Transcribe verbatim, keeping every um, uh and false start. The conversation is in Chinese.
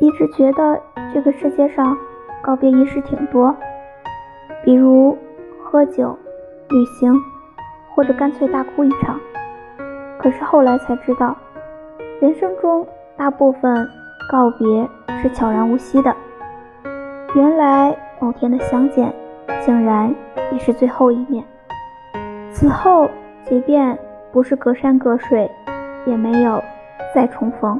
一直觉得这个世界上告别仪式挺多，比如喝酒、旅行，或者干脆大哭一场。可是后来才知道，人生中大部分告别是悄然无息的，原来某天的相见竟然也是最后一面。此后即便不是隔山隔水，也没有再重逢。